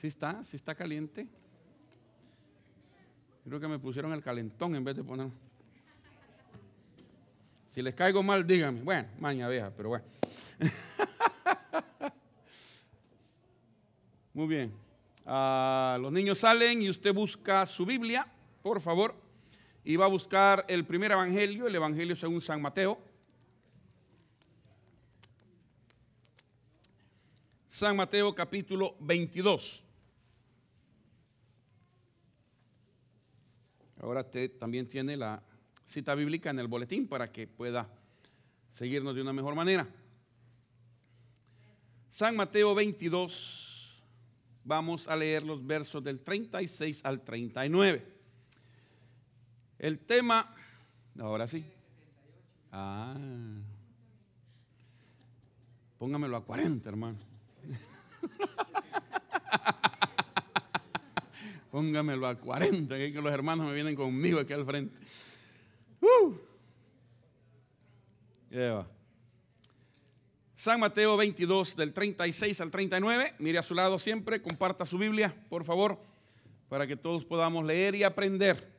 ¿Sí está caliente? Creo que me pusieron el calentón en vez de poner. Si les caigo mal, díganme. Bueno, maña vieja, pero bueno. Muy bien. Los niños salen y usted busca su Biblia, por favor. Y va a buscar el primer evangelio, el evangelio según San Mateo. San Mateo capítulo 22. Ahora usted también tiene la cita bíblica en el boletín para que pueda seguirnos de una mejor manera. San Mateo 22, vamos a leer los versos del 36 al 39. El tema, ahora sí. Póngamelo a 40, hermano. Póngamelo a 40, que los hermanos me vienen conmigo aquí al frente. San Mateo 22 del 36 al 39, mire a su lado siempre, comparta su Biblia por favor, para que todos podamos leer y aprender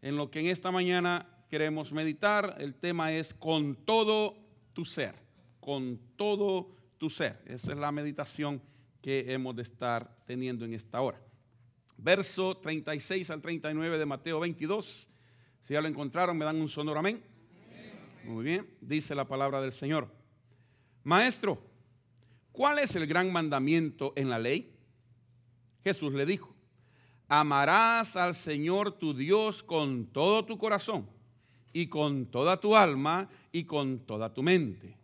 en lo que en esta mañana queremos meditar. El tema es con todo tu ser, con todo tu ser. Esa es la meditación que hemos de estar teniendo en esta hora. Verso 36 al 39 de Mateo 22. Si ya lo encontraron, me dan un sonoro amén. Muy bien, dice la palabra del Señor. Maestro, ¿cuál es el gran mandamiento en la ley? Jesús le dijo: amarás al Señor tu Dios con todo tu corazón y con toda tu alma y con toda tu mente.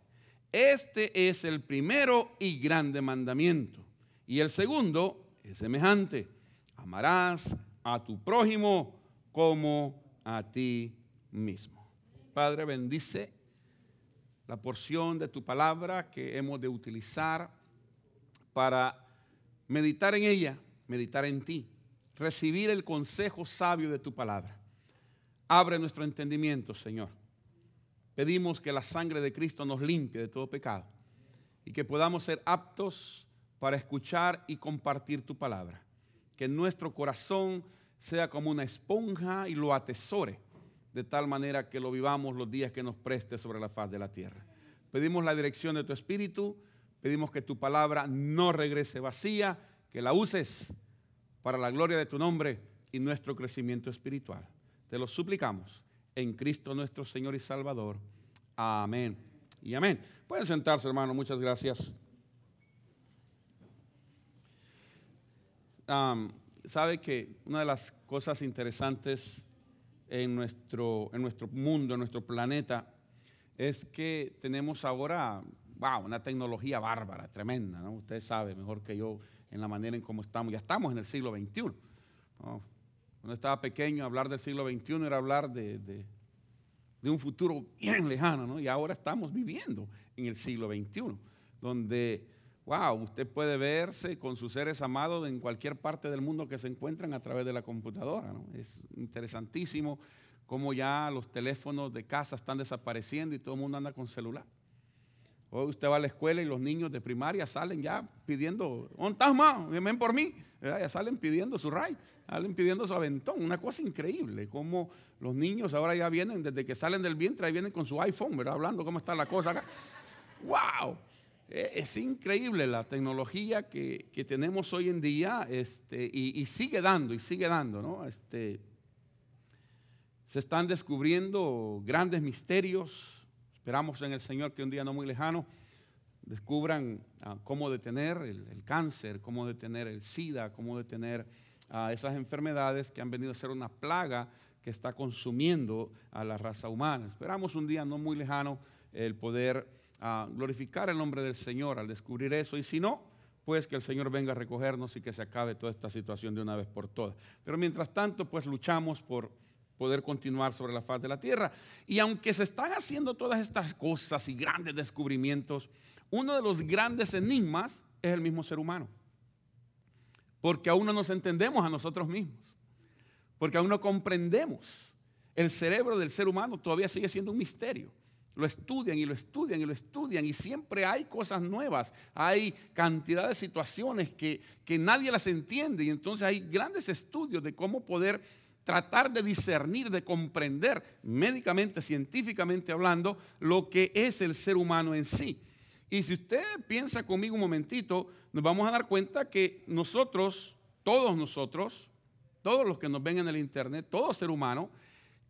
Este es el primero y grande mandamiento. Y el segundo es semejante: amarás a tu prójimo como a ti mismo. Padre, bendice la porción de tu palabra que hemos de utilizar para meditar en ella, meditar en ti, recibir el consejo sabio de tu palabra. Abre nuestro entendimiento, Señor. Pedimos que la sangre de Cristo nos limpie de todo pecado y que podamos ser aptos para escuchar y compartir tu palabra. Que nuestro corazón sea como una esponja y lo atesore de tal manera que lo vivamos los días que nos preste sobre la faz de la tierra. Pedimos la dirección de tu Espíritu, pedimos que tu palabra no regrese vacía, que la uses para la gloria de tu nombre y nuestro crecimiento espiritual. Te lo suplicamos en Cristo nuestro Señor y Salvador. Amén y amén. Pueden sentarse, hermano. Muchas gracias. Sabe que una de las cosas interesantes en nuestro mundo, en nuestro planeta, es que tenemos ahora, una tecnología bárbara, tremenda, ¿no? Usted sabe mejor que yo en la manera en cómo estamos. Ya estamos en el siglo XXI, ¿no? Cuando estaba pequeño, hablar del siglo XXI era hablar de un futuro bien lejano, ¿no? Y ahora estamos viviendo en el siglo XXI, donde, usted puede verse con sus seres amados en cualquier parte del mundo que se encuentran a través de la computadora, ¿no? Es interesantísimo cómo ya los teléfonos de casa están desapareciendo y todo el mundo anda con celular. Hoy usted va a la escuela y los niños de primaria salen ya pidiendo, ¿dónde estás, ma? Ven por mí. Ya salen pidiendo su ray, salen pidiendo su aventón. Una cosa increíble, como los niños ahora ya vienen, desde que salen del vientre, ahí vienen con su iPhone, ¿verdad? Hablando cómo está la cosa acá. ¡Wow! Es increíble la tecnología que tenemos hoy en día, y sigue dando, ¿no? Se están descubriendo grandes misterios. Esperamos en el Señor que un día no muy lejano descubran cómo detener el cáncer, cómo detener el SIDA, cómo detener esas enfermedades que han venido a ser una plaga que está consumiendo a la raza humana. Esperamos un día no muy lejano el poder glorificar el nombre del Señor al descubrir eso, y si no, pues que el Señor venga a recogernos y que se acabe toda esta situación de una vez por todas. Pero mientras tanto, pues luchamos por poder continuar sobre la faz de la tierra. Y aunque se están haciendo todas estas cosas y grandes descubrimientos, uno de los grandes enigmas es el mismo ser humano, porque aún no nos entendemos a nosotros mismos, porque aún no comprendemos. El cerebro del ser humano todavía sigue siendo un misterio. Lo estudian y lo estudian y lo estudian y siempre hay cosas nuevas, hay cantidad de situaciones que nadie las entiende, y entonces hay grandes estudios de cómo poder tratar de discernir, de comprender médicamente, científicamente hablando, lo que es el ser humano en sí. Y si usted piensa conmigo un momentito, nos vamos a dar cuenta que nosotros, todos los que nos ven en el internet, todo ser humano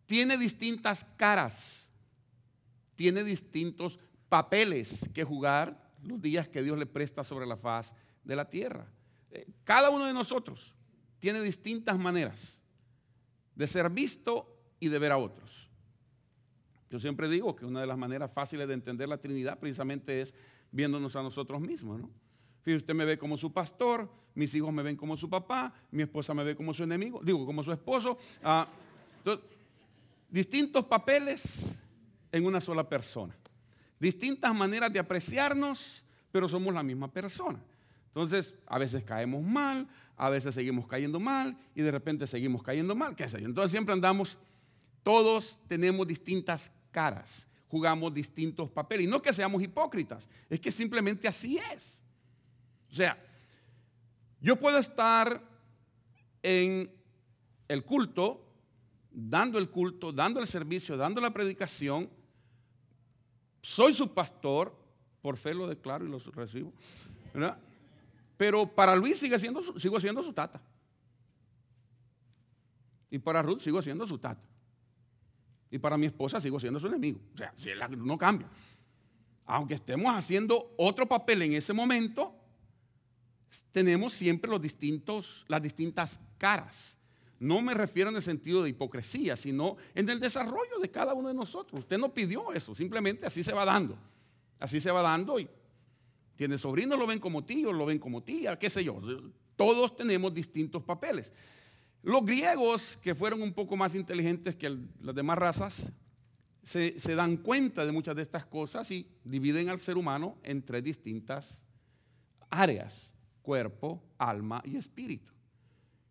tiene distintas caras. Tiene distintos papeles que jugar los días que Dios le presta sobre la faz de la tierra. Cada uno de nosotros tiene distintas maneras de ser visto y de ver a otros. Yo siempre digo que una de las maneras fáciles de entender la Trinidad precisamente es viéndonos a nosotros mismos, ¿no? Fíjese, usted me ve como su pastor, mis hijos me ven como su papá, mi esposa me ve como su enemigo, como su esposo. Entonces, distintos papeles en una sola persona, distintas maneras de apreciarnos, pero somos la misma persona. Entonces, a veces caemos mal, a veces seguimos cayendo mal y de repente seguimos cayendo mal, qué sé yo. Entonces siempre andamos, todos tenemos distintas caras, jugamos distintos papeles, y no que seamos hipócritas, es que simplemente así es. O sea, yo puedo estar en el culto, dando el culto, dando el servicio, dando la predicación. Soy su pastor, por fe lo declaro y lo recibo, ¿verdad? Pero para Luis sigo siendo su tata. Y para Ruth sigo siendo su tata. Y para mi esposa sigo siendo su enemigo. O sea, si no cambia. Aunque estemos haciendo otro papel en ese momento, tenemos siempre las distintas caras. No me refiero en el sentido de hipocresía, sino en el desarrollo de cada uno de nosotros. Usted no pidió eso, simplemente así se va dando. Así se va dando, y tiene sobrinos, lo ven como tío, lo ven como tía, qué sé yo. Todos tenemos distintos papeles. Los griegos, que fueron un poco más inteligentes que las demás razas, se dan cuenta de muchas de estas cosas y dividen al ser humano en tres distintas áreas: cuerpo, alma y espíritu.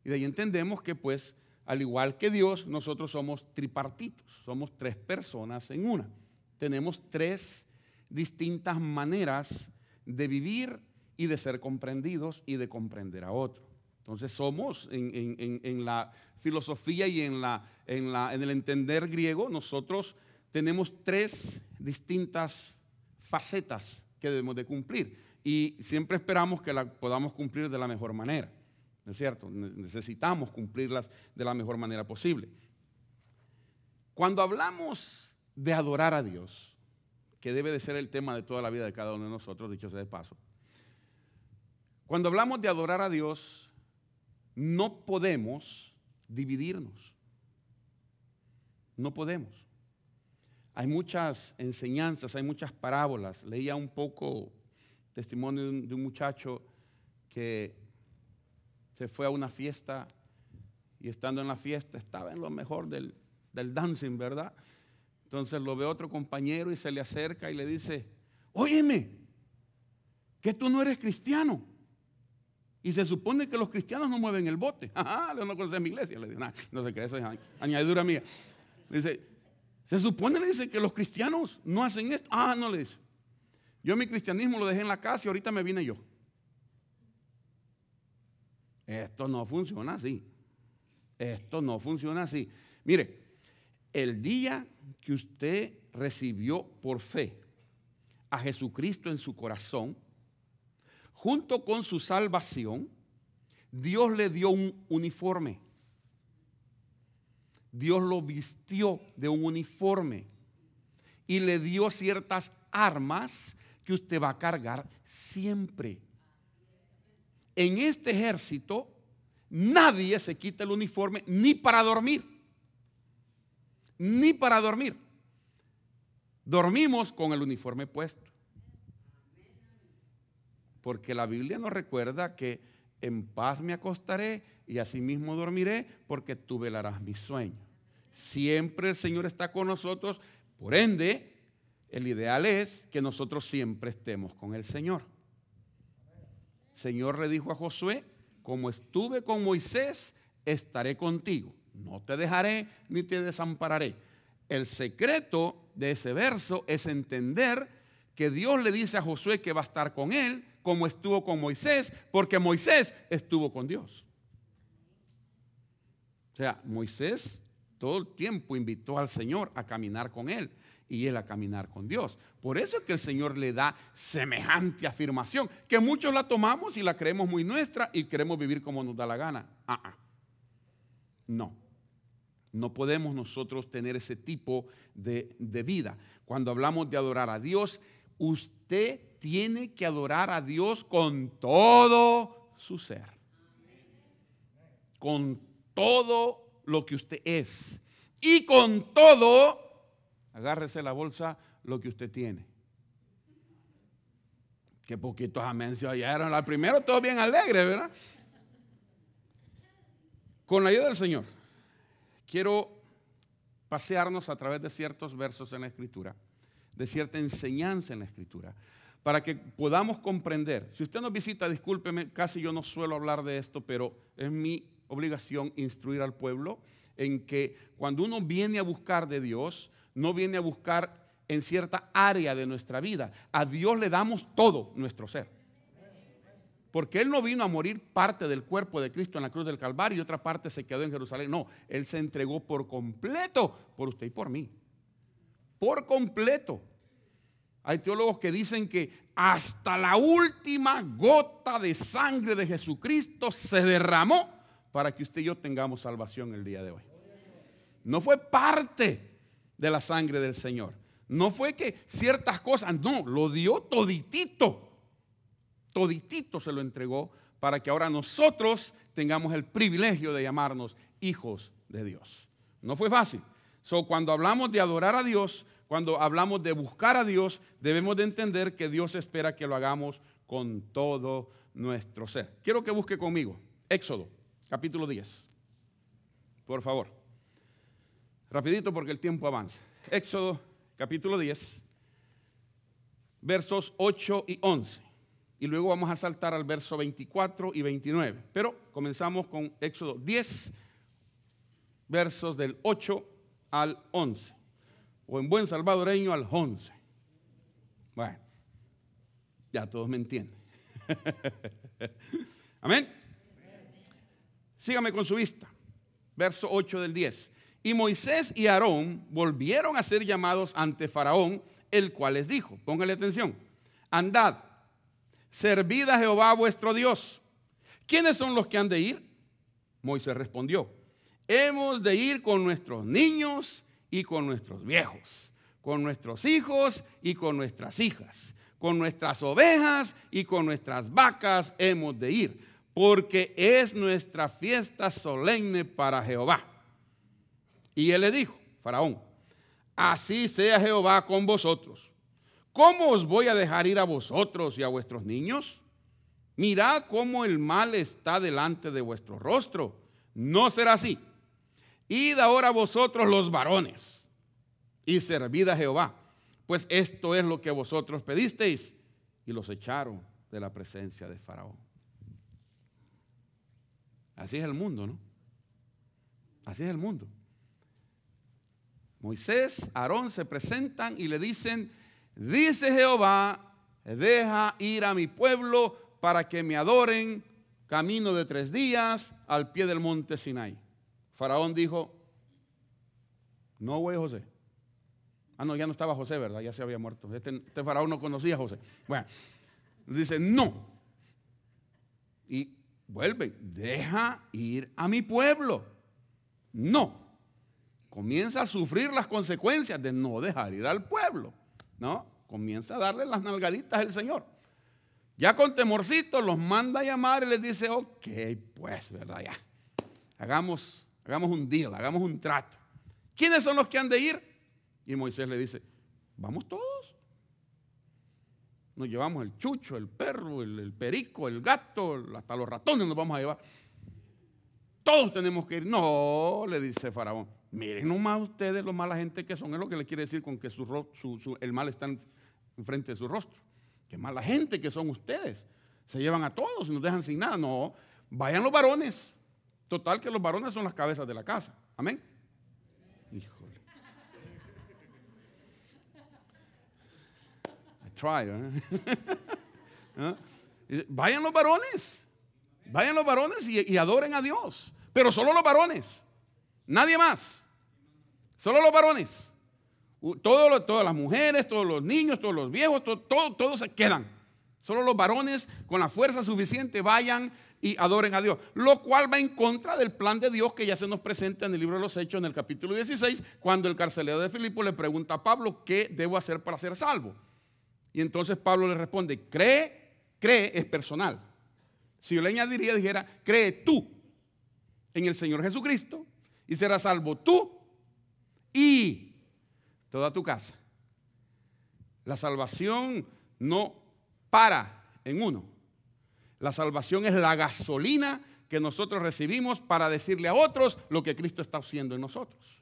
Y de ahí entendemos que, pues, al igual que Dios, nosotros somos tripartitos, somos tres personas en una. Tenemos tres distintas maneras de vivir y de ser comprendidos y de comprender a otro. Entonces somos, en la filosofía y en el entender griego, nosotros tenemos tres distintas facetas que debemos de cumplir. Y siempre esperamos que las podamos cumplir de la mejor manera. ¿Es cierto? Necesitamos cumplirlas de la mejor manera posible. Cuando hablamos de adorar a Dios, que debe de ser el tema de toda la vida de cada uno de nosotros, dicho sea de paso, cuando hablamos de adorar a Dios, no podemos dividirnos. No podemos. Hay muchas enseñanzas, hay muchas parábolas. Leía un poco testimonio de un muchacho que se fue a una fiesta, y estando en la fiesta estaba en lo mejor del dancing, ¿verdad? Entonces lo ve otro compañero y se le acerca y le dice: óyeme, que tú no eres cristiano. Y se supone que los cristianos no mueven el bote. Ajá, no conoces mi iglesia. Le dice: no sé qué, eso es añadidura mía. Le dice: se supone, le dice, que los cristianos no hacen esto. Ah, no, le dice, yo mi cristianismo lo dejé en la casa y ahorita me vine yo. Esto no funciona así. Esto no funciona así. Mire, el día que usted recibió por fe a Jesucristo en su corazón, junto con su salvación, Dios le dio un uniforme. Dios lo vistió de un uniforme y le dio ciertas armas que usted va a cargar siempre. En este ejército nadie se quita el uniforme ni para dormir, ni para dormir. Dormimos con el uniforme puesto, porque la Biblia nos recuerda que en paz me acostaré y asimismo dormiré, porque tú velarás mis sueños. Siempre el Señor está con nosotros, por ende el ideal es que nosotros siempre estemos con el Señor. Señor le dijo a Josué: como estuve con Moisés, estaré contigo. No te dejaré ni te desampararé. El secreto de ese verso es entender que Dios le dice a Josué que va a estar con él como estuvo con Moisés, porque Moisés estuvo con Dios. O sea, Moisés todo el tiempo invitó al Señor a caminar con él y él a caminar con Dios. Por eso es que el Señor le da semejante afirmación, que muchos la tomamos y la creemos muy nuestra y queremos vivir como nos da la gana. No podemos nosotros tener ese tipo de vida. Cuando hablamos de adorar a Dios, usted tiene que adorar a Dios con todo su ser, con todo lo que usted es y con todo, agárrese la bolsa, lo que usted tiene. Qué poquitos amén se oyeron. La primero todo bien alegre, ¿verdad? Con la ayuda del Señor, quiero pasearnos a través de ciertos versos en la Escritura, de cierta enseñanza en la Escritura, para que podamos comprender. Si usted nos visita, discúlpeme, casi yo no suelo hablar de esto, pero es mi obligación instruir al pueblo en que cuando uno viene a buscar de Dios, no viene a buscar en cierta área de nuestra vida. A Dios le damos todo nuestro ser. Porque Él no vino a morir parte del cuerpo de Cristo en la cruz del Calvario y otra parte se quedó en Jerusalén. No, Él se entregó por completo por usted y por mí. Por completo. Hay teólogos que dicen que hasta la última gota de sangre de Jesucristo se derramó para que usted y yo tengamos salvación el día de hoy. No fue parte de la sangre del Señor. No fue que ciertas cosas, no, lo dio toditito. Toditito se lo entregó para que ahora nosotros tengamos el privilegio de llamarnos hijos de Dios. No fue fácil. Cuando hablamos de adorar a Dios, cuando hablamos de buscar a Dios, debemos de entender que Dios espera que lo hagamos con todo nuestro ser. Quiero que busque conmigo Éxodo, capítulo 10. Por favor. Rapidito porque el tiempo avanza. Éxodo, capítulo 10, versos 8 y 11. Y luego vamos a saltar al verso 24 y 29. Pero comenzamos con Éxodo 10, versos del 8 al 11. O en buen salvadoreño, al 11. Bueno, ya todos me entienden. Amén. Sígame con su vista. Verso 8 del 10. Y Moisés y Aarón volvieron a ser llamados ante Faraón, el cual les dijo, póngale atención, andad, servid a Jehová vuestro Dios. ¿Quiénes son los que han de ir? Moisés respondió, hemos de ir con nuestros niños y con nuestros viejos, con nuestros hijos y con nuestras hijas, con nuestras ovejas y con nuestras vacas hemos de ir, porque es nuestra fiesta solemne para Jehová. Y él le dijo, Faraón, así sea Jehová con vosotros. ¿Cómo os voy a dejar ir a vosotros y a vuestros niños? Mirad cómo el mal está delante de vuestro rostro. No será así. Id ahora vosotros los varones y servid a Jehová, pues esto es lo que vosotros pedisteis. Y los echaron de la presencia de Faraón. Así es el mundo, ¿no? Así es el mundo. Moisés, Aarón se presentan y le dicen, dice Jehová, deja ir a mi pueblo para que me adoren, camino de 3 días al pie del monte Sinai. Faraón dijo, no voy, José. No, ya no estaba José, ¿verdad? Ya se había muerto. Este faraón no conocía a José. Bueno, dice, no. Y vuelve, deja ir a mi pueblo. No. Comienza a sufrir las consecuencias de no dejar ir al pueblo, ¿no? Comienza a darle las nalgaditas al Señor. Ya con temorcito los manda a llamar y les dice, ok, pues, ¿verdad? Ya, hagamos un deal, hagamos un trato. ¿Quiénes son los que han de ir? Y Moisés le dice, vamos todos. Nos llevamos el chucho, el perro, el perico, el gato, hasta los ratones nos vamos a llevar. Todos tenemos que ir. No, le dice Faraón. Miren nomás ustedes lo mala gente que son. Es lo que le quiere decir con que el mal está enfrente de su rostro. Qué mala gente que son ustedes. Se llevan a todos y nos dejan sin nada. No, vayan los varones. Total que los varones son las cabezas de la casa. Amén. Híjole. try. Vayan los varones. Vayan los varones y adoren a Dios. Pero solo los varones. Nadie más. Solo los varones. Todas las mujeres, todos los niños, todos los viejos, todos se quedan. Solo los varones con la fuerza suficiente vayan y adoren a Dios. Lo cual va en contra del plan de Dios que ya se nos presenta en el libro de los Hechos, en el capítulo 16, cuando el carcelero de Filipo le pregunta a Pablo, ¿qué debo hacer para ser salvo? Y entonces Pablo le responde, cree es personal. Si yo le añadiría, dijera, cree tú en el Señor Jesucristo y serás salvo tú y toda tu casa. La salvación no para en uno. La salvación es la gasolina que nosotros recibimos para decirle a otros lo que Cristo está haciendo en nosotros.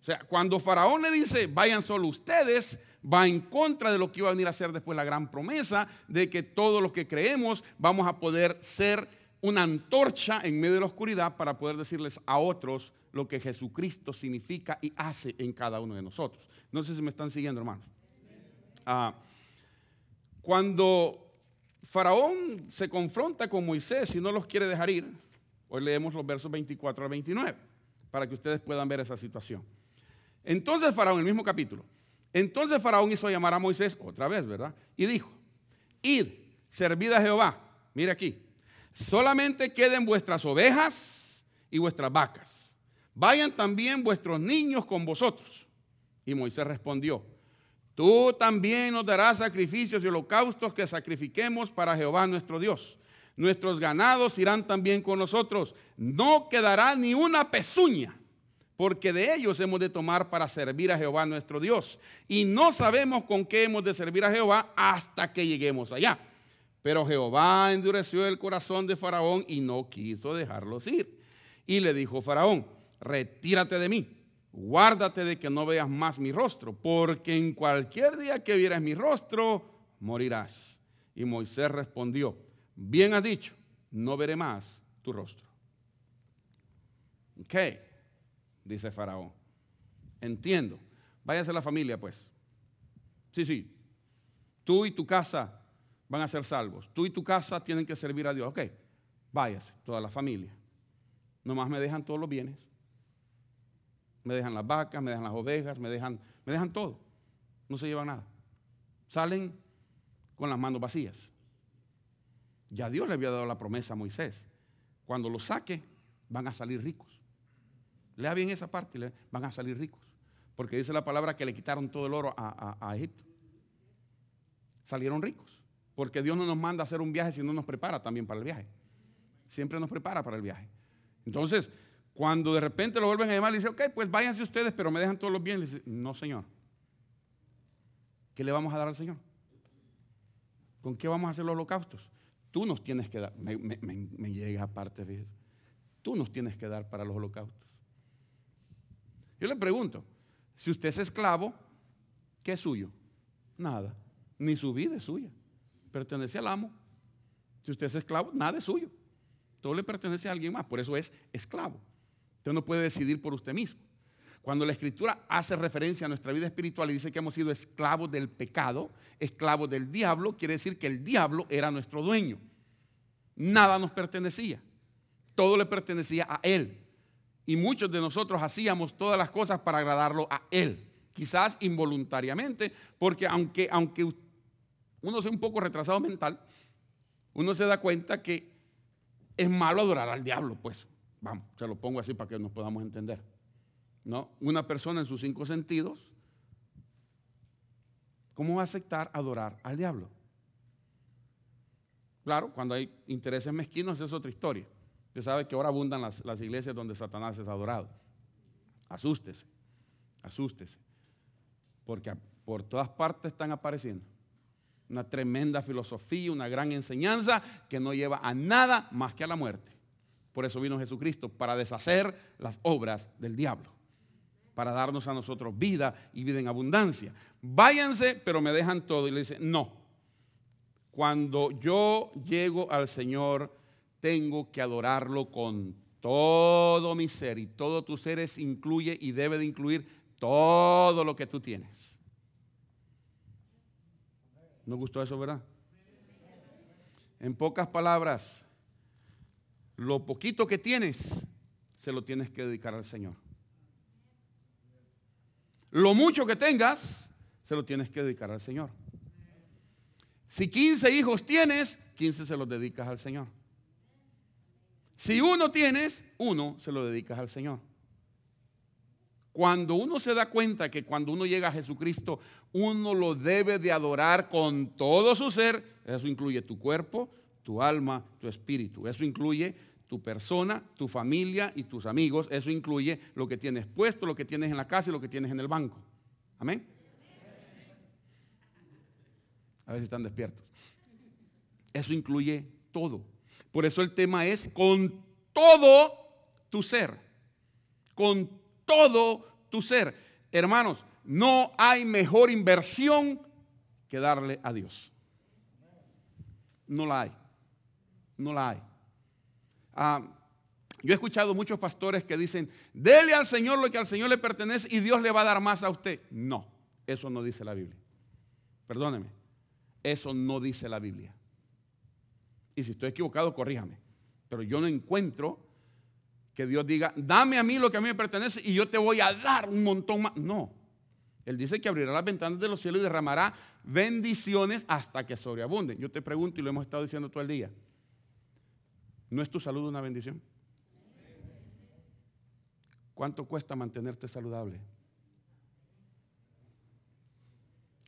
O sea, cuando Faraón le dice, vayan solo ustedes, va en contra de lo que iba a venir a ser después la gran promesa de que todos los que creemos vamos a poder ser una antorcha en medio de la oscuridad para poder decirles a otros lo que Jesucristo significa y hace en cada uno de nosotros. No sé si me están siguiendo, hermanos. Cuando Faraón se confronta con Moisés y no los quiere dejar ir, hoy leemos los versos 24 al 29, para que ustedes puedan ver esa situación. Entonces Faraón, el mismo capítulo, entonces Faraón hizo llamar a Moisés otra vez, ¿verdad? Y dijo, id, servid a Jehová, mire aquí, solamente queden vuestras ovejas y vuestras vacas. Vayan también vuestros niños con vosotros. Y Moisés respondió, tú también nos darás sacrificios y holocaustos que sacrifiquemos para Jehová nuestro Dios. Nuestros ganados irán también con nosotros. No quedará ni una pezuña, porque de ellos hemos de tomar para servir a Jehová nuestro Dios. Y no sabemos con qué hemos de servir a Jehová hasta que lleguemos allá. Pero Jehová endureció el corazón de Faraón y no quiso dejarlos ir. Y le dijo Faraón, retírate de mí, guárdate de que no veas más mi rostro, porque en cualquier día que vieras mi rostro, morirás. Y Moisés respondió, bien has dicho, no veré más tu rostro. Ok, dice Faraón, entiendo, váyase a la familia pues. Sí, tú y tu casa van a ser salvos, tú y tu casa tienen que servir a Dios. Ok, váyase, toda la familia, nomás me dejan todos los bienes. Me dejan las vacas, me dejan las ovejas, me dejan todo. No se llevan nada. Salen con las manos vacías. Ya Dios le había dado la promesa a Moisés. Cuando los saque, van a salir ricos. Lea bien esa parte, van a salir ricos. Porque dice la palabra que le quitaron todo el oro a Egipto. Salieron ricos. Porque Dios no nos manda a hacer un viaje si no nos prepara también para el viaje. Siempre nos prepara para el viaje. Entonces, cuando de repente lo vuelven a llamar, le dicen, ok, pues váyanse ustedes, pero me dejan todos los bienes. Le dicen, no, Señor. ¿Qué le vamos a dar al Señor? ¿Con qué vamos a hacer los holocaustos? Tú nos tienes que dar. Me llega aparte, fíjese. Tú nos tienes que dar para los holocaustos. Yo le pregunto, si usted es esclavo, ¿qué es suyo? Nada. Ni su vida es suya. Pertenece al amo. Si usted es esclavo, nada es suyo. Todo le pertenece a alguien más. Por eso es esclavo. Usted no puede decidir por usted mismo. Cuando la Escritura hace referencia a nuestra vida espiritual y dice que hemos sido esclavos del pecado, esclavos del diablo, quiere decir que el diablo era nuestro dueño. Nada nos pertenecía. Todo le pertenecía a él. Y muchos de nosotros hacíamos todas las cosas para agradarlo a él. Quizás involuntariamente, porque aunque uno sea un poco retrasado mental, uno se da cuenta que es malo adorar al diablo, pues. Vamos, se lo pongo así para que nos podamos entender, ¿no? Una persona en sus 5 sentidos, ¿cómo va a aceptar adorar al diablo? Claro, cuando hay intereses mezquinos es otra historia. Usted sabe que ahora abundan las iglesias donde Satanás es adorado. Asústese, porque por todas partes están apareciendo. Una tremenda filosofía, una gran enseñanza que no lleva a nada más que a la muerte. Por eso vino Jesucristo, para deshacer las obras del diablo, para darnos a nosotros vida y vida en abundancia. Váyanse, pero me dejan todo. Y le dice, no, cuando yo llego al Señor, tengo que adorarlo con todo mi ser. Y todo tu ser incluye y debe de incluir todo lo que tú tienes. ¿No gustó eso, verdad? En pocas palabras, lo poquito que tienes, se lo tienes que dedicar al Señor. Lo mucho que tengas, se lo tienes que dedicar al Señor. Si 15 hijos tienes, 15 se los dedicas al Señor. Si uno tienes, uno se lo dedicas al Señor. Cuando uno se da cuenta que cuando uno llega a Jesucristo, uno lo debe de adorar con todo su ser, eso incluye tu cuerpo, tu alma, tu espíritu, eso incluye tu persona, tu familia y tus amigos, eso incluye lo que tienes puesto, lo que tienes en la casa y lo que tienes en el banco. Amén. A veces están despiertos. Eso incluye todo. Por eso el tema es con todo tu ser, con todo tu ser. Hermanos, no hay mejor inversión que darle a Dios. No la hay, no la hay. Yo he escuchado muchos pastores que dicen, dele al Señor lo que al Señor le pertenece y Dios le va a dar más a usted. No, eso no dice la Biblia. Perdóneme, eso no dice la Biblia. Y si estoy equivocado, corríjame. Pero yo no encuentro que Dios diga, dame a mí lo que a mí me pertenece y yo te voy a dar un montón más. No, Él dice que abrirá las ventanas de los cielos y derramará bendiciones hasta que sobreabunden. Yo te pregunto, y lo hemos estado diciendo todo el día, ¿no es tu salud una bendición? ¿Cuánto cuesta mantenerte saludable?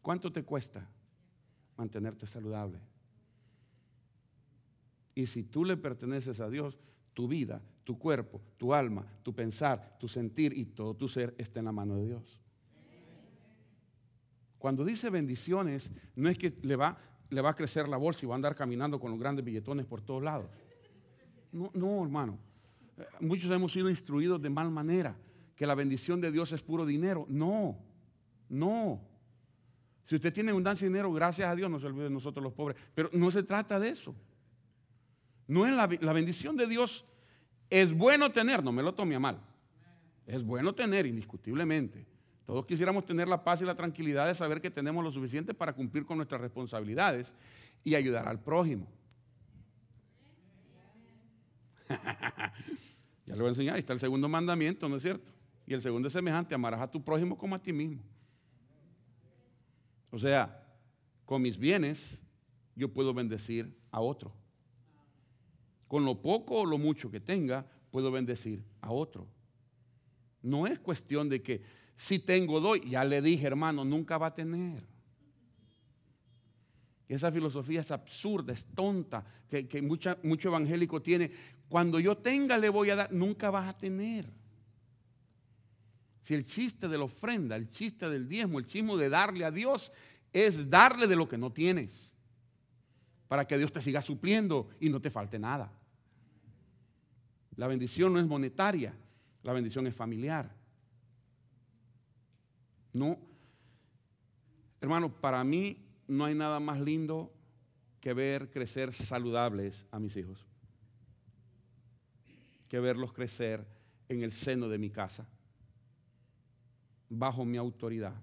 ¿Cuánto te cuesta mantenerte saludable? Y si tú le perteneces a Dios, tu vida, tu cuerpo, tu alma, tu pensar, tu sentir y todo tu ser está en la mano de Dios. Cuando dice bendiciones, no es que le va a crecer la bolsa y va a andar caminando con los grandes billetones por todos lados. No, no, hermano. Muchos hemos sido instruidos de mal manera, que la bendición de Dios es puro dinero. No, no. Si usted tiene abundancia de dinero, gracias a Dios, no se olvide de nosotros los pobres. Pero no se trata de eso. No es la bendición de Dios. Es bueno tener, no me lo tome a mal, es bueno tener indiscutiblemente. Todos quisiéramos tener la paz y la tranquilidad de saber que tenemos lo suficiente para cumplir con nuestras responsabilidades y ayudar al prójimo. Ya le voy a enseñar, ahí está el segundo mandamiento, ¿no es cierto? Y el segundo es semejante, amarás a tu prójimo como a ti mismo. O sea, con mis bienes yo puedo bendecir a otro. Con lo poco o lo mucho que tenga, puedo bendecir a otro. No es cuestión de que si tengo, doy. Ya le dije, hermano, nunca va a tener. Y esa filosofía es absurda, es tonta, que mucho evangélico tiene. Cuando yo tenga, le voy a dar. Nunca vas a tener. Si el chiste de la ofrenda, el chiste del diezmo, el chismo de darle a Dios es darle de lo que no tienes, para que Dios te siga supliendo y no te falte nada. La bendición no es monetaria, la bendición es familiar. No, hermano, para mí no hay nada más lindo que ver crecer saludables a mis hijos, que verlos crecer en el seno de mi casa, bajo mi autoridad,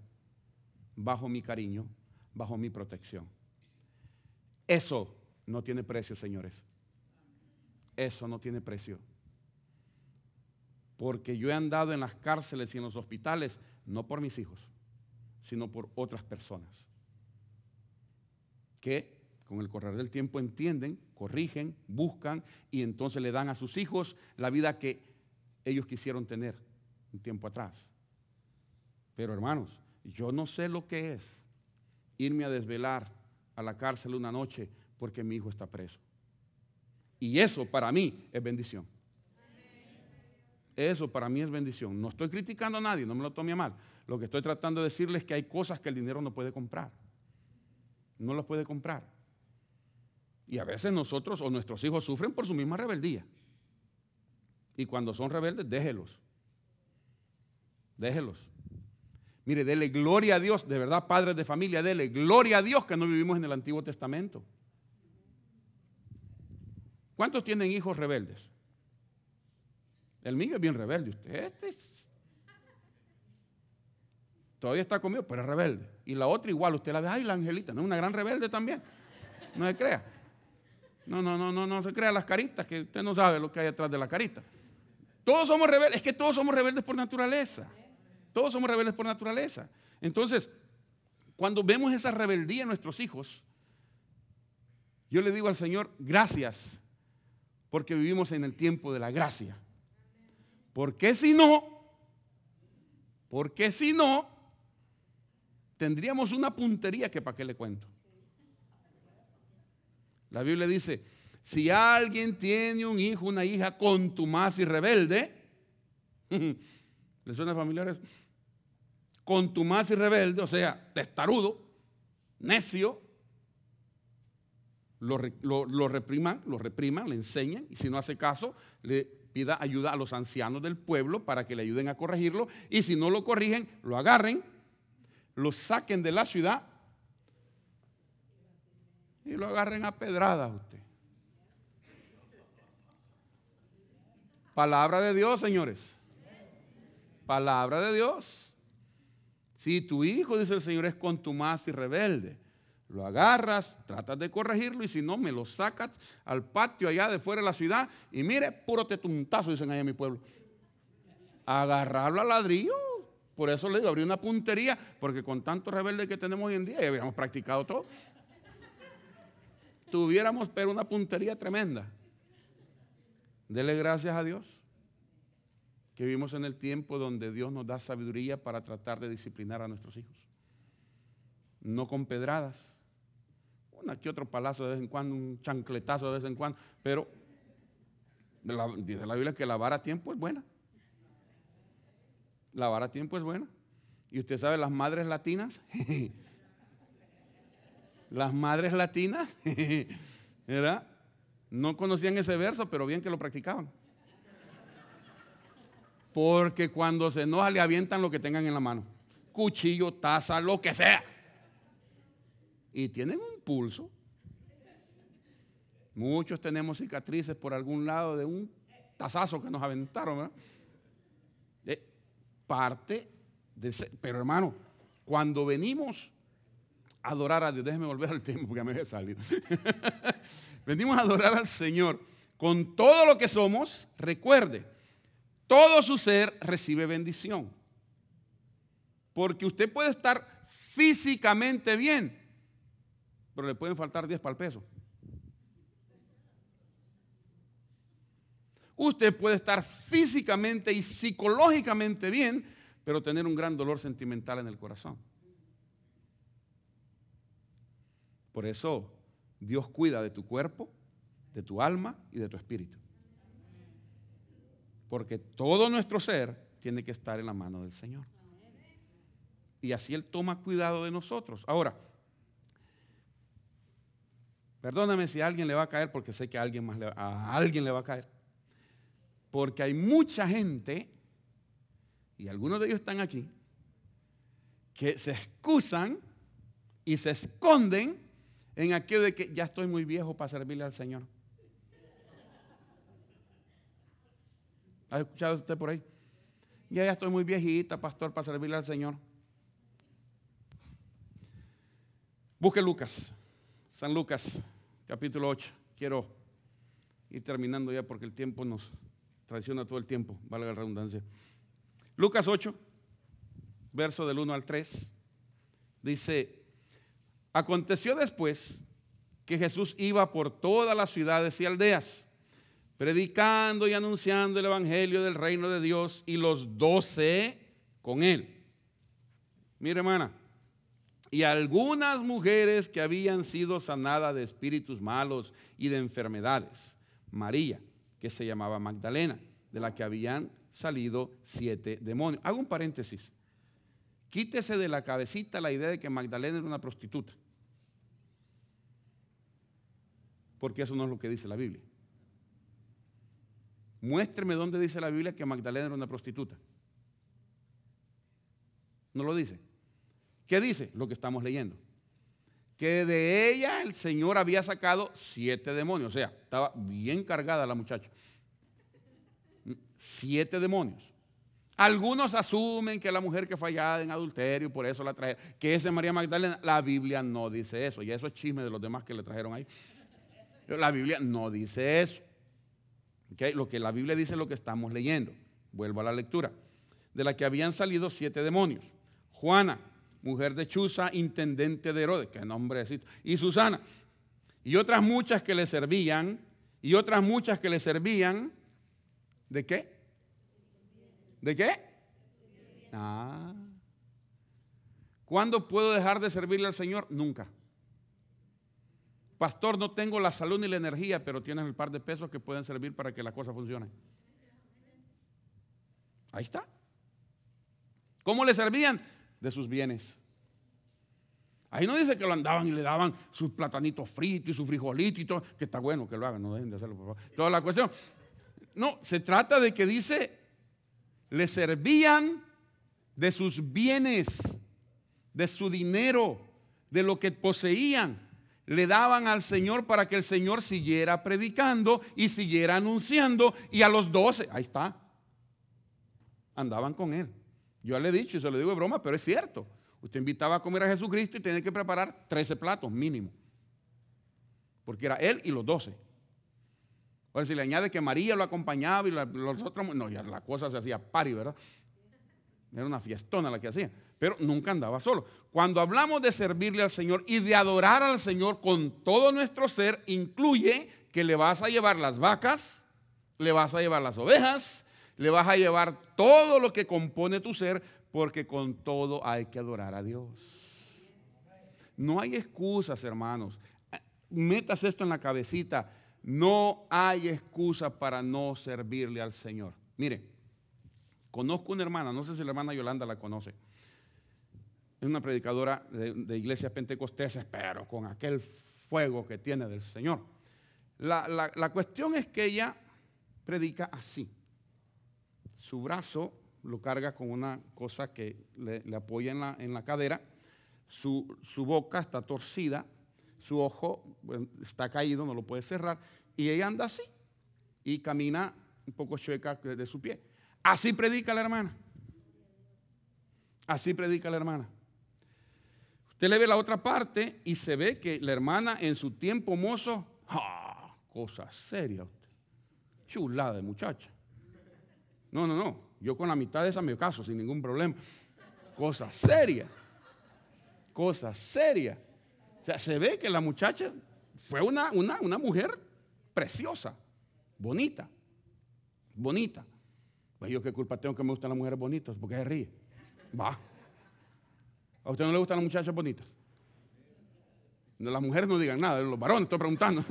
bajo mi cariño, bajo mi protección. Eso no tiene precio, señores. Eso no tiene precio. Porque yo he andado en las cárceles y en los hospitales, no por mis hijos, sino por otras personas que con el correr del tiempo entienden, corrigen, buscan y entonces le dan a sus hijos la vida que ellos quisieron tener un tiempo atrás. Pero hermanos, yo no sé lo que es irme a desvelar a la cárcel una noche porque mi hijo está preso. Y eso para mí es bendición. Eso para mí es bendición. No estoy criticando a nadie, no me lo tome a mal. Lo que estoy tratando de decirles es que hay cosas que el dinero no puede comprar. No las puede comprar. Y a veces nosotros o nuestros hijos sufren por su misma rebeldía. Y cuando son rebeldes, déjelos. Déjelos. Mire, dele gloria a Dios, de verdad, padres de familia, dele gloria a Dios que no vivimos en el Antiguo Testamento. ¿Cuántos tienen hijos rebeldes? El mío es bien rebelde, usted. Todavía está conmigo, pero es rebelde. Y la otra igual, usted la ve, ay, la Angelita, ¿no? Una gran rebelde también. No se crea. No se crea las caritas, que usted no sabe lo que hay detrás de la carita. Todos somos rebeldes, es que todos somos rebeldes por naturaleza. Todos somos rebeldes por naturaleza. Entonces, cuando vemos esa rebeldía en nuestros hijos, yo le digo al Señor, gracias, porque vivimos en el tiempo de la gracia. Porque si no, tendríamos una puntería que para qué le cuento. La Biblia dice, si alguien tiene un hijo, una hija contumaz y rebelde, ¿le suena familiar eso? Contumaz y rebelde, o sea, testarudo, necio, lo repriman, le enseñan, y si no hace caso, le pida ayuda a los ancianos del pueblo para que le ayuden a corregirlo, y si no lo corrigen, lo agarren, lo saquen de la ciudad y lo agarren a pedradas. Usted, palabra de Dios, señores, palabra de Dios. Si tu hijo, dice el Señor, es contumaz y rebelde, lo agarras, tratas de corregirlo, y si no, me lo sacas al patio allá de fuera de la ciudad, y mire, puro tetuntazo, dicen allá en mi pueblo. Agarrarlo a ladrillo. Por eso le digo, abrí una puntería, porque con tantos rebeldes que tenemos hoy en día, ya habíamos practicado todo. Tuviéramos, pero una puntería tremenda. Dele gracias a Dios que vivimos en el tiempo donde Dios nos da sabiduría para tratar de disciplinar a nuestros hijos. No con pedradas, una que otro palazo de vez en cuando, un chancletazo de vez en cuando, pero dice la Biblia que la vara a tiempo es buena. La vara a tiempo es buena. Y usted sabe, las madres latinas, las madres latinas, ¿verdad? No conocían ese verso, pero bien que lo practicaban. Porque cuando se enoja le avientan lo que tengan en la mano. Cuchillo, taza, lo que sea. Y tienen un pulso. Muchos tenemos cicatrices por algún lado de un tazazo que nos aventaron, ¿verdad? Pero hermano, cuando venimos a adorar a Dios, déjeme volver al tema porque me voy a salir. Venimos a adorar al Señor con todo lo que somos. Recuerde, todo su ser recibe bendición. Porque usted puede estar físicamente bien, pero le pueden faltar 10 para el peso. Usted puede estar físicamente y psicológicamente bien, pero tener un gran dolor sentimental en el corazón. Por eso Dios cuida de tu cuerpo, de tu alma y de tu espíritu. Porque todo nuestro ser tiene que estar en la mano del Señor. Y así Él toma cuidado de nosotros. Ahora, perdóname si a alguien le va a caer, porque sé que a alguien le va a caer. Porque hay mucha gente, y algunos de ellos están aquí, que se excusan y se esconden en aquello de que ya estoy muy viejo para servirle al Señor. ¿Ha escuchado usted por ahí? Ya estoy muy viejita, pastor, para servirle al Señor. Busque Lucas. San Lucas, capítulo 8. Quiero ir terminando ya porque el tiempo nos traiciona todo el tiempo, valga la redundancia. Lucas 8, verso del 1 al 3, dice: aconteció después que Jesús iba por todas las ciudades y aldeas, predicando y anunciando el evangelio del reino de Dios, y los 12 con él. Mira, hermana. Y algunas mujeres que habían sido sanadas de espíritus malos y de enfermedades. María, que se llamaba Magdalena, de la que habían salido 7 demonios. Hago un paréntesis. Quítese de la cabecita la idea de que Magdalena era una prostituta. Porque eso no es lo que dice la Biblia. Muéstreme dónde dice la Biblia que Magdalena era una prostituta. No lo dice. ¿Qué dice? Lo que estamos leyendo. Que de ella el Señor había sacado 7 demonios. O sea, estaba bien cargada la muchacha. 7 demonios. Algunos asumen que la mujer que fallaba en adulterio y por eso la trajeron, que esa es María Magdalena. La Biblia no dice eso, y eso es chisme de los demás que le trajeron ahí. La Biblia no dice eso. ¿Okay? Lo que la Biblia dice es lo que estamos leyendo. Vuelvo a la lectura. De la que habían salido 7 demonios. Juana, mujer de Chusa, intendente de Herodes, qué nombrecito, y Susana, y otras muchas que le servían, ¿de qué? ¿De qué? Ah. ¿Cuándo puedo dejar de servirle al Señor? Nunca. Pastor, no tengo la salud ni la energía, pero tienes el par de pesos que pueden servir para que la cosa funcione. Ahí está. ¿Cómo le servían? De sus bienes. Ahí no dice que lo andaban y le daban sus platanitos fritos y sus frijolitos y todo, que está bueno que lo hagan, no dejen de hacerlo, por favor. Toda la cuestión. No, se trata de que dice, le servían de sus bienes, de su dinero, de lo que poseían. Le daban al Señor para que el Señor siguiera predicando y siguiera anunciando. Y a los 12, ahí está, andaban con él. Yo le he dicho, y se lo digo de broma, pero es cierto. Usted invitaba a comer a Jesucristo y tenía que preparar 13 platos mínimo, porque era él y los 12. Ahora, si le añade que María lo acompañaba y los otros, no, ya la cosa se hacía party, ¿verdad? Era una fiestona la que hacía, pero nunca andaba solo. Cuando hablamos de servirle al Señor y de adorar al Señor con todo nuestro ser, incluye que le vas a llevar las vacas, le vas a llevar las ovejas, le vas a llevar todo lo que compone tu ser, porque con todo hay que adorar a Dios. No hay excusas, hermanos. Metas esto en la cabecita. No hay excusa para no servirle al Señor. Mire, conozco una hermana, no sé si la hermana Yolanda la conoce. Es una predicadora de iglesias pentecosteses, pero con aquel fuego que tiene del Señor. La cuestión es que ella predica así. Su brazo lo carga con una cosa que le apoya en la cadera. Su boca está torcida. Su ojo está caído, no lo puede cerrar, y ella anda así y camina un poco chueca de su pie. Así predica la hermana. Así predica la hermana. Usted le ve la otra parte y se ve que la hermana en su tiempo mozo, ¡ah! Cosa seria, usted. Chulada de muchacha. No. Yo con la mitad de esa me caso sin ningún problema. Cosa seria. Cosa seria. O sea, se ve que la muchacha fue una mujer preciosa, bonita, bonita. Pues yo qué culpa tengo que me gustan las mujeres bonitas, porque se ríe. Va. ¿A usted no le gustan las muchachas bonitas? No, las mujeres no digan nada, a los varones estoy preguntando.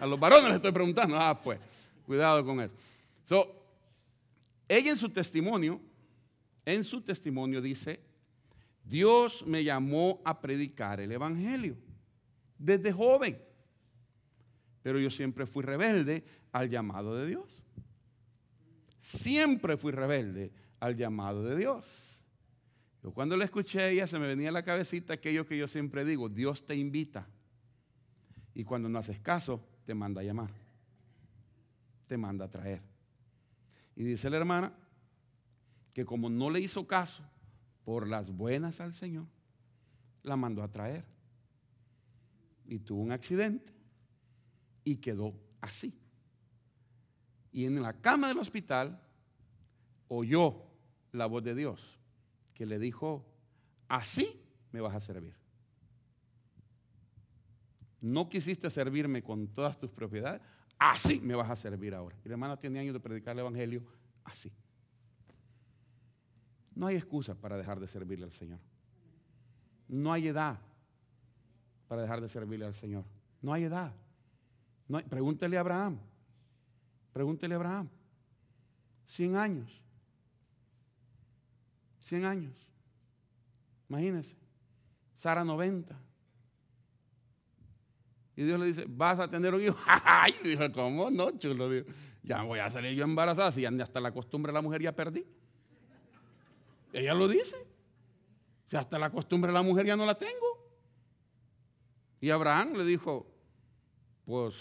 A los varones les estoy preguntando. Ah, pues, cuidado con eso. Ella en su testimonio dice: Dios me llamó a predicar el evangelio desde joven, pero yo siempre fui rebelde al llamado de Dios. Siempre fui rebelde al llamado de Dios. Yo cuando la escuché a ella se me venía a la cabecita aquello que yo siempre digo: Dios te invita y cuando no haces caso te manda a llamar, te manda a traer. Y dice la hermana que como no le hizo caso por las buenas al Señor, la mandó a traer y tuvo un accidente y quedó así. Y en la cama del hospital oyó la voz de Dios que le dijo: así me vas a servir. No quisiste servirme con todas tus propiedades, así me vas a servir ahora. Y la hermana tiene años de predicar el evangelio así. No hay excusa para dejar de servirle al Señor. No hay edad para dejar de servirle al Señor. No hay edad. Pregúntele a Abraham. 100 años. 100 años. Imagínense. Sara 90. Y Dios le dice: vas a tener un hijo. ¡Ay! Dijo: ¿cómo no, chulo? Dijo: ya voy a salir yo embarazada. Si hasta la costumbre de la mujer ya perdí. Ella lo dice. Si hasta la costumbre de la mujer ya no la tengo. Y Abraham le dijo: pues,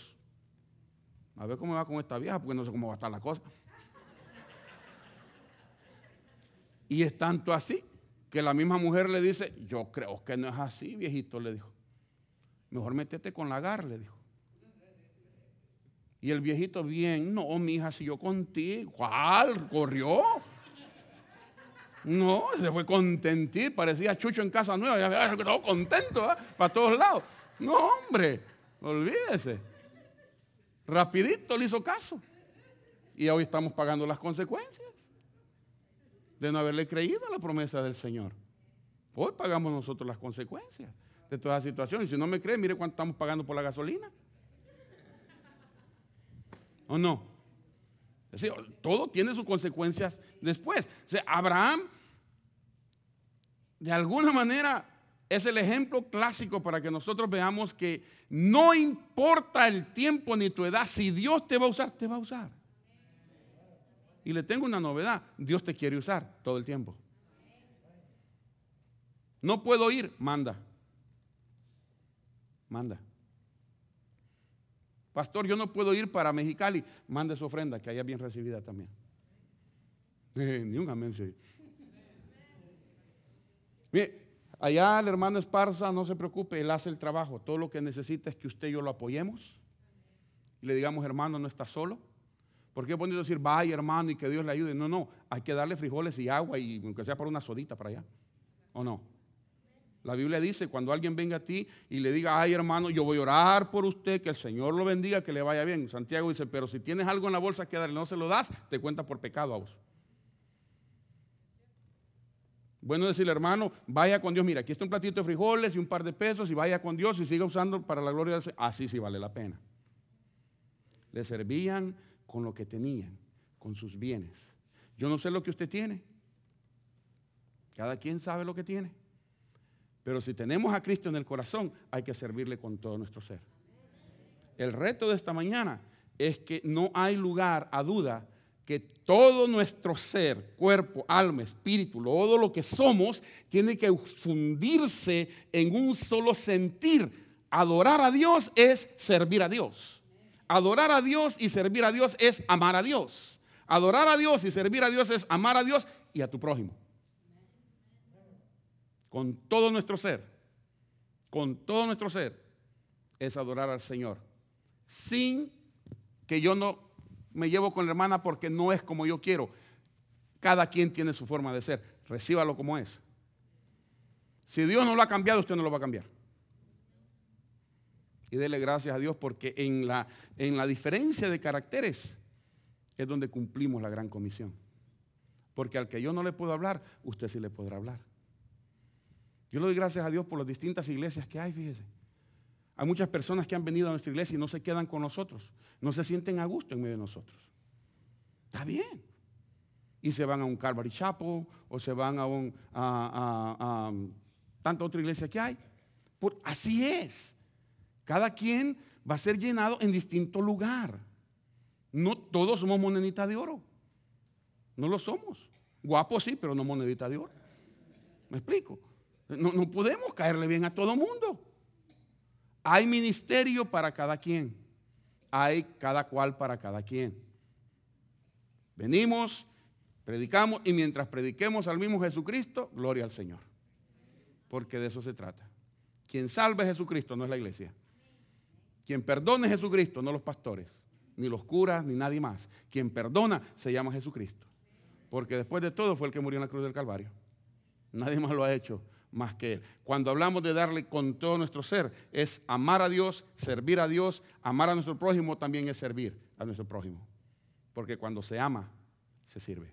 a ver cómo va con esta vieja, porque no sé cómo va a estar la cosa. Y es tanto así que la misma mujer le dice, yo creo que no es así, viejito, le dijo. Mejor métete con Lagar, le dijo. Y el viejito, bien, no, mi hija, si yo contigo. ¿Cuál? Corrió. No, se fue contentito, parecía Chucho en Casa Nueva, ya quedó contento, ¿eh? Para todos lados. No, hombre, olvídese. Rapidito le hizo caso. Y hoy estamos pagando las consecuencias de no haberle creído a la promesa del Señor. Hoy pagamos nosotros las consecuencias de toda esa situación. Y si no me cree, mire cuánto estamos pagando por la gasolina. ¿O no? Es decir, todo tiene sus consecuencias después. O sea, Abraham, de alguna manera, es el ejemplo clásico para que nosotros veamos que no importa el tiempo ni tu edad, si Dios te va a usar, te va a usar. Y le tengo una novedad, Dios te quiere usar todo el tiempo. No puedo ir, manda. Pastor, yo no puedo ir para Mexicali. Mande su ofrenda, que haya bien recibida también. Ni un amén. Mire, allá el hermano Esparza, no se preocupe, él hace el trabajo. Todo lo que necesita es que usted y yo lo apoyemos. Y le digamos, hermano, no estás solo. Porque es bonito decir, vaya hermano y que Dios le ayude. No, no, hay que darle frijoles y agua y aunque sea para una sodita para allá. ¿O no? La Biblia dice, cuando alguien venga a ti y le diga, ay hermano, yo voy a orar por usted, que el Señor lo bendiga, que le vaya bien. Santiago dice, pero si tienes algo en la bolsa que darle, no se lo das, te cuenta por pecado a vos. Bueno decirle, hermano, vaya con Dios, mira, aquí está un platito de frijoles y un par de pesos y vaya con Dios y siga usando para la gloria del Señor. Así sí vale la pena. Le servían con lo que tenían, con sus bienes. Yo no sé lo que usted tiene. Cada quien sabe lo que tiene. Pero si tenemos a Cristo en el corazón, hay que servirle con todo nuestro ser. El reto de esta mañana es que no hay lugar a duda que todo nuestro ser, cuerpo, alma, espíritu, todo lo que somos, tiene que fundirse en un solo sentir. Adorar a Dios es servir a Dios. Adorar a Dios y servir a Dios es amar a Dios. Adorar a Dios y servir a Dios es amar a Dios y a tu prójimo. Con todo nuestro ser, con todo nuestro ser, es adorar al Señor. Sin que yo no me llevo con la hermana porque no es como yo quiero. Cada quien tiene su forma de ser, recíbalo como es. Si Dios no lo ha cambiado, usted no lo va a cambiar. Y dele gracias a Dios porque en la diferencia de caracteres es donde cumplimos la gran comisión. Porque al que yo no le puedo hablar, usted sí le podrá hablar. Yo le doy gracias a Dios por las distintas iglesias que hay, fíjese. Hay muchas personas que han venido a nuestra iglesia y no se quedan con nosotros. No se sienten a gusto en medio de nosotros. Está bien. Y se van a un Calvary Chapel o se van a tanta otra iglesia que hay. Así es. Cada quien va a ser llenado en distinto lugar. No todos somos monedita de oro. No lo somos. Guapos sí, pero no monedita de oro. ¿Me explico? No podemos caerle bien a todo mundo. Hay ministerio para cada quien. Hay cada cual para cada quien. Venimos, predicamos y mientras prediquemos al mismo Jesucristo, gloria al Señor. Porque de eso se trata. Quien salve es Jesucristo, no es la iglesia. Quien perdone es Jesucristo, no los pastores, ni los curas, ni nadie más. Quien perdona se llama Jesucristo. Porque después de todo fue el que murió en la cruz del Calvario. Nadie más lo ha hecho más que Él. Cuando hablamos de darle con todo nuestro ser, es amar a Dios, servir a Dios, amar a nuestro prójimo también es servir a nuestro prójimo. Porque cuando se ama, se sirve.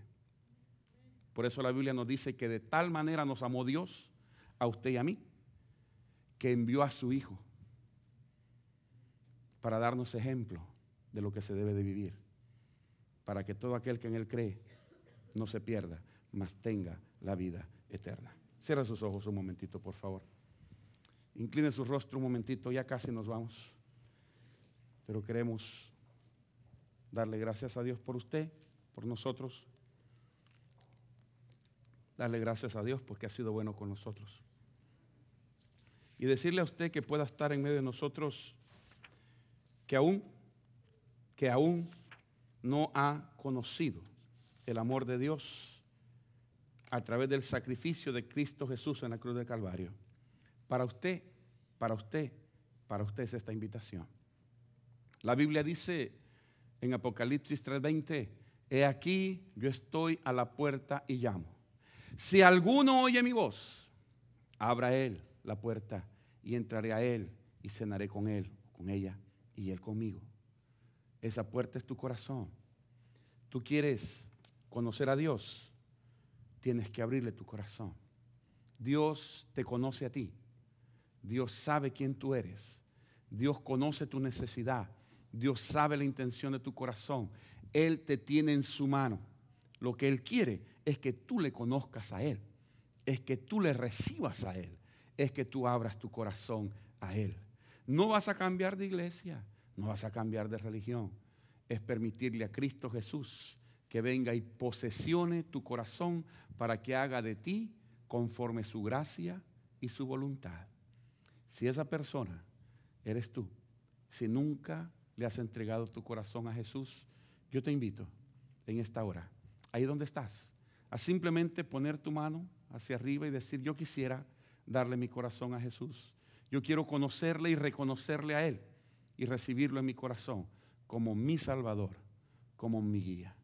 Por eso la Biblia nos dice que de tal manera nos amó Dios, a usted y a mí, que envió a su Hijo para darnos ejemplo de lo que se debe de vivir, para que todo aquel que en Él cree no se pierda, mas tenga la vida eterna. Cierra sus ojos un momentito, por favor. Incline su rostro un momentito, ya casi nos vamos. Pero queremos darle gracias a Dios por usted, por nosotros. Darle gracias a Dios porque ha sido bueno con nosotros. Y decirle a usted que pueda estar en medio de nosotros que aún no ha conocido el amor de Dios a través del sacrificio de Cristo Jesús en la cruz del Calvario. Para usted, para usted, para usted es esta invitación. La Biblia dice en Apocalipsis 3:20, he aquí, yo estoy a la puerta y llamo. Si alguno oye mi voz, abra él la puerta y entraré a él y cenaré con él, con ella y él conmigo. Esa puerta es tu corazón. Tú quieres conocer a Dios, tienes que abrirle tu corazón. Dios te conoce a ti. Dios sabe quién tú eres. Dios conoce tu necesidad. Dios sabe la intención de tu corazón. Él te tiene en su mano. Lo que Él quiere es que tú le conozcas a Él. Es que tú le recibas a Él. Es que tú abras tu corazón a Él. No vas a cambiar de iglesia. No vas a cambiar de religión. Es permitirle a Cristo Jesús que venga y posesione tu corazón para que haga de ti conforme su gracia y su voluntad. Si esa persona eres tú, si nunca le has entregado tu corazón a Jesús, yo te invito en esta hora, ahí donde estás, a simplemente poner tu mano hacia arriba y decir, yo quisiera darle mi corazón a Jesús. Yo quiero conocerle y reconocerle a Él y recibirlo en mi corazón como mi Salvador, como mi guía.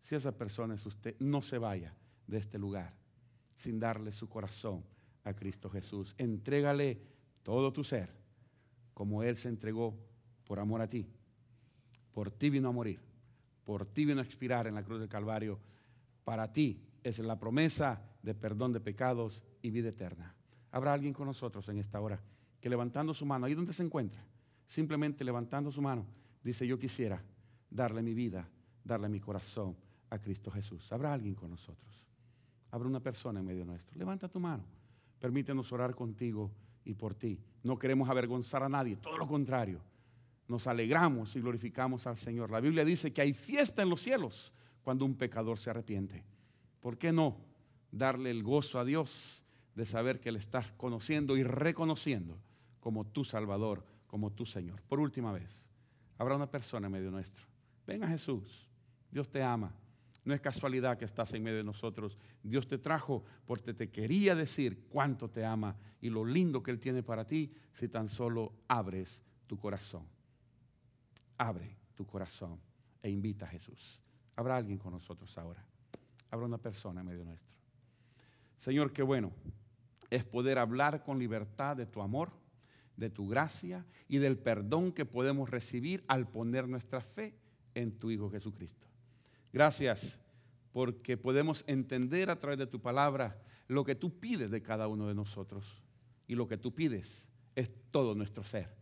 Si esa persona es usted, no se vaya de este lugar sin darle su corazón a Cristo Jesús. Entrégale todo tu ser, como Él se entregó por amor a ti. Por ti vino a morir, por ti vino a expirar en la cruz del Calvario. Para ti es la promesa de perdón de pecados y vida eterna. Habrá alguien con nosotros en esta hora que levantando su mano, ahí donde se encuentra, simplemente levantando su mano, dice, yo quisiera darle mi vida, darle mi corazón a Cristo Jesús. Habrá alguien con nosotros. Habrá una persona en medio nuestro. Levanta tu mano. Permítenos orar contigo y por ti. No queremos avergonzar a nadie, todo lo contrario. Nos alegramos y glorificamos al Señor. La Biblia dice que hay fiesta en los cielos cuando un pecador se arrepiente. ¿Por qué no darle el gozo a Dios de saber que le estás conociendo y reconociendo como tu Salvador, como tu Señor? Por última vez, habrá una persona en medio nuestro. Ven a Jesús. Dios te ama. No es casualidad que estás en medio de nosotros. Dios te trajo porque te quería decir cuánto te ama y lo lindo que Él tiene para ti si tan solo abres tu corazón. Abre tu corazón e invita a Jesús. Habrá alguien con nosotros ahora. Habrá una persona en medio nuestro. Señor, qué bueno es poder hablar con libertad de tu amor, de tu gracia y del perdón que podemos recibir al poner nuestra fe en tu Hijo Jesucristo. Gracias porque podemos entender a través de tu palabra lo que tú pides de cada uno de nosotros. Y lo que tú pides es todo nuestro ser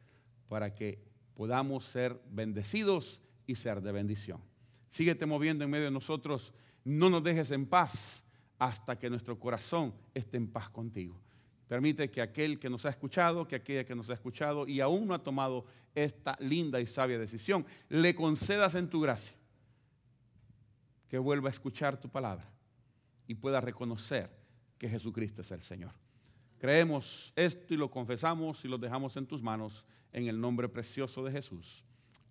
para que podamos ser bendecidos y ser de bendición. Síguete moviendo en medio de nosotros. No nos dejes en paz hasta que nuestro corazón esté en paz contigo. Permite que aquel que nos ha escuchado, que aquella que nos ha escuchado y aún no ha tomado esta linda y sabia decisión, le concedas en tu gracia que vuelva a escuchar tu palabra y pueda reconocer que Jesucristo es el Señor. Creemos esto y lo confesamos y lo dejamos en tus manos en el nombre precioso de Jesús.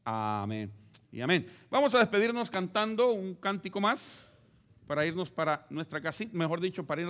Amén y amén. Vamos a despedirnos cantando un cántico más para irnos para nuestra casita, mejor dicho, para irnos.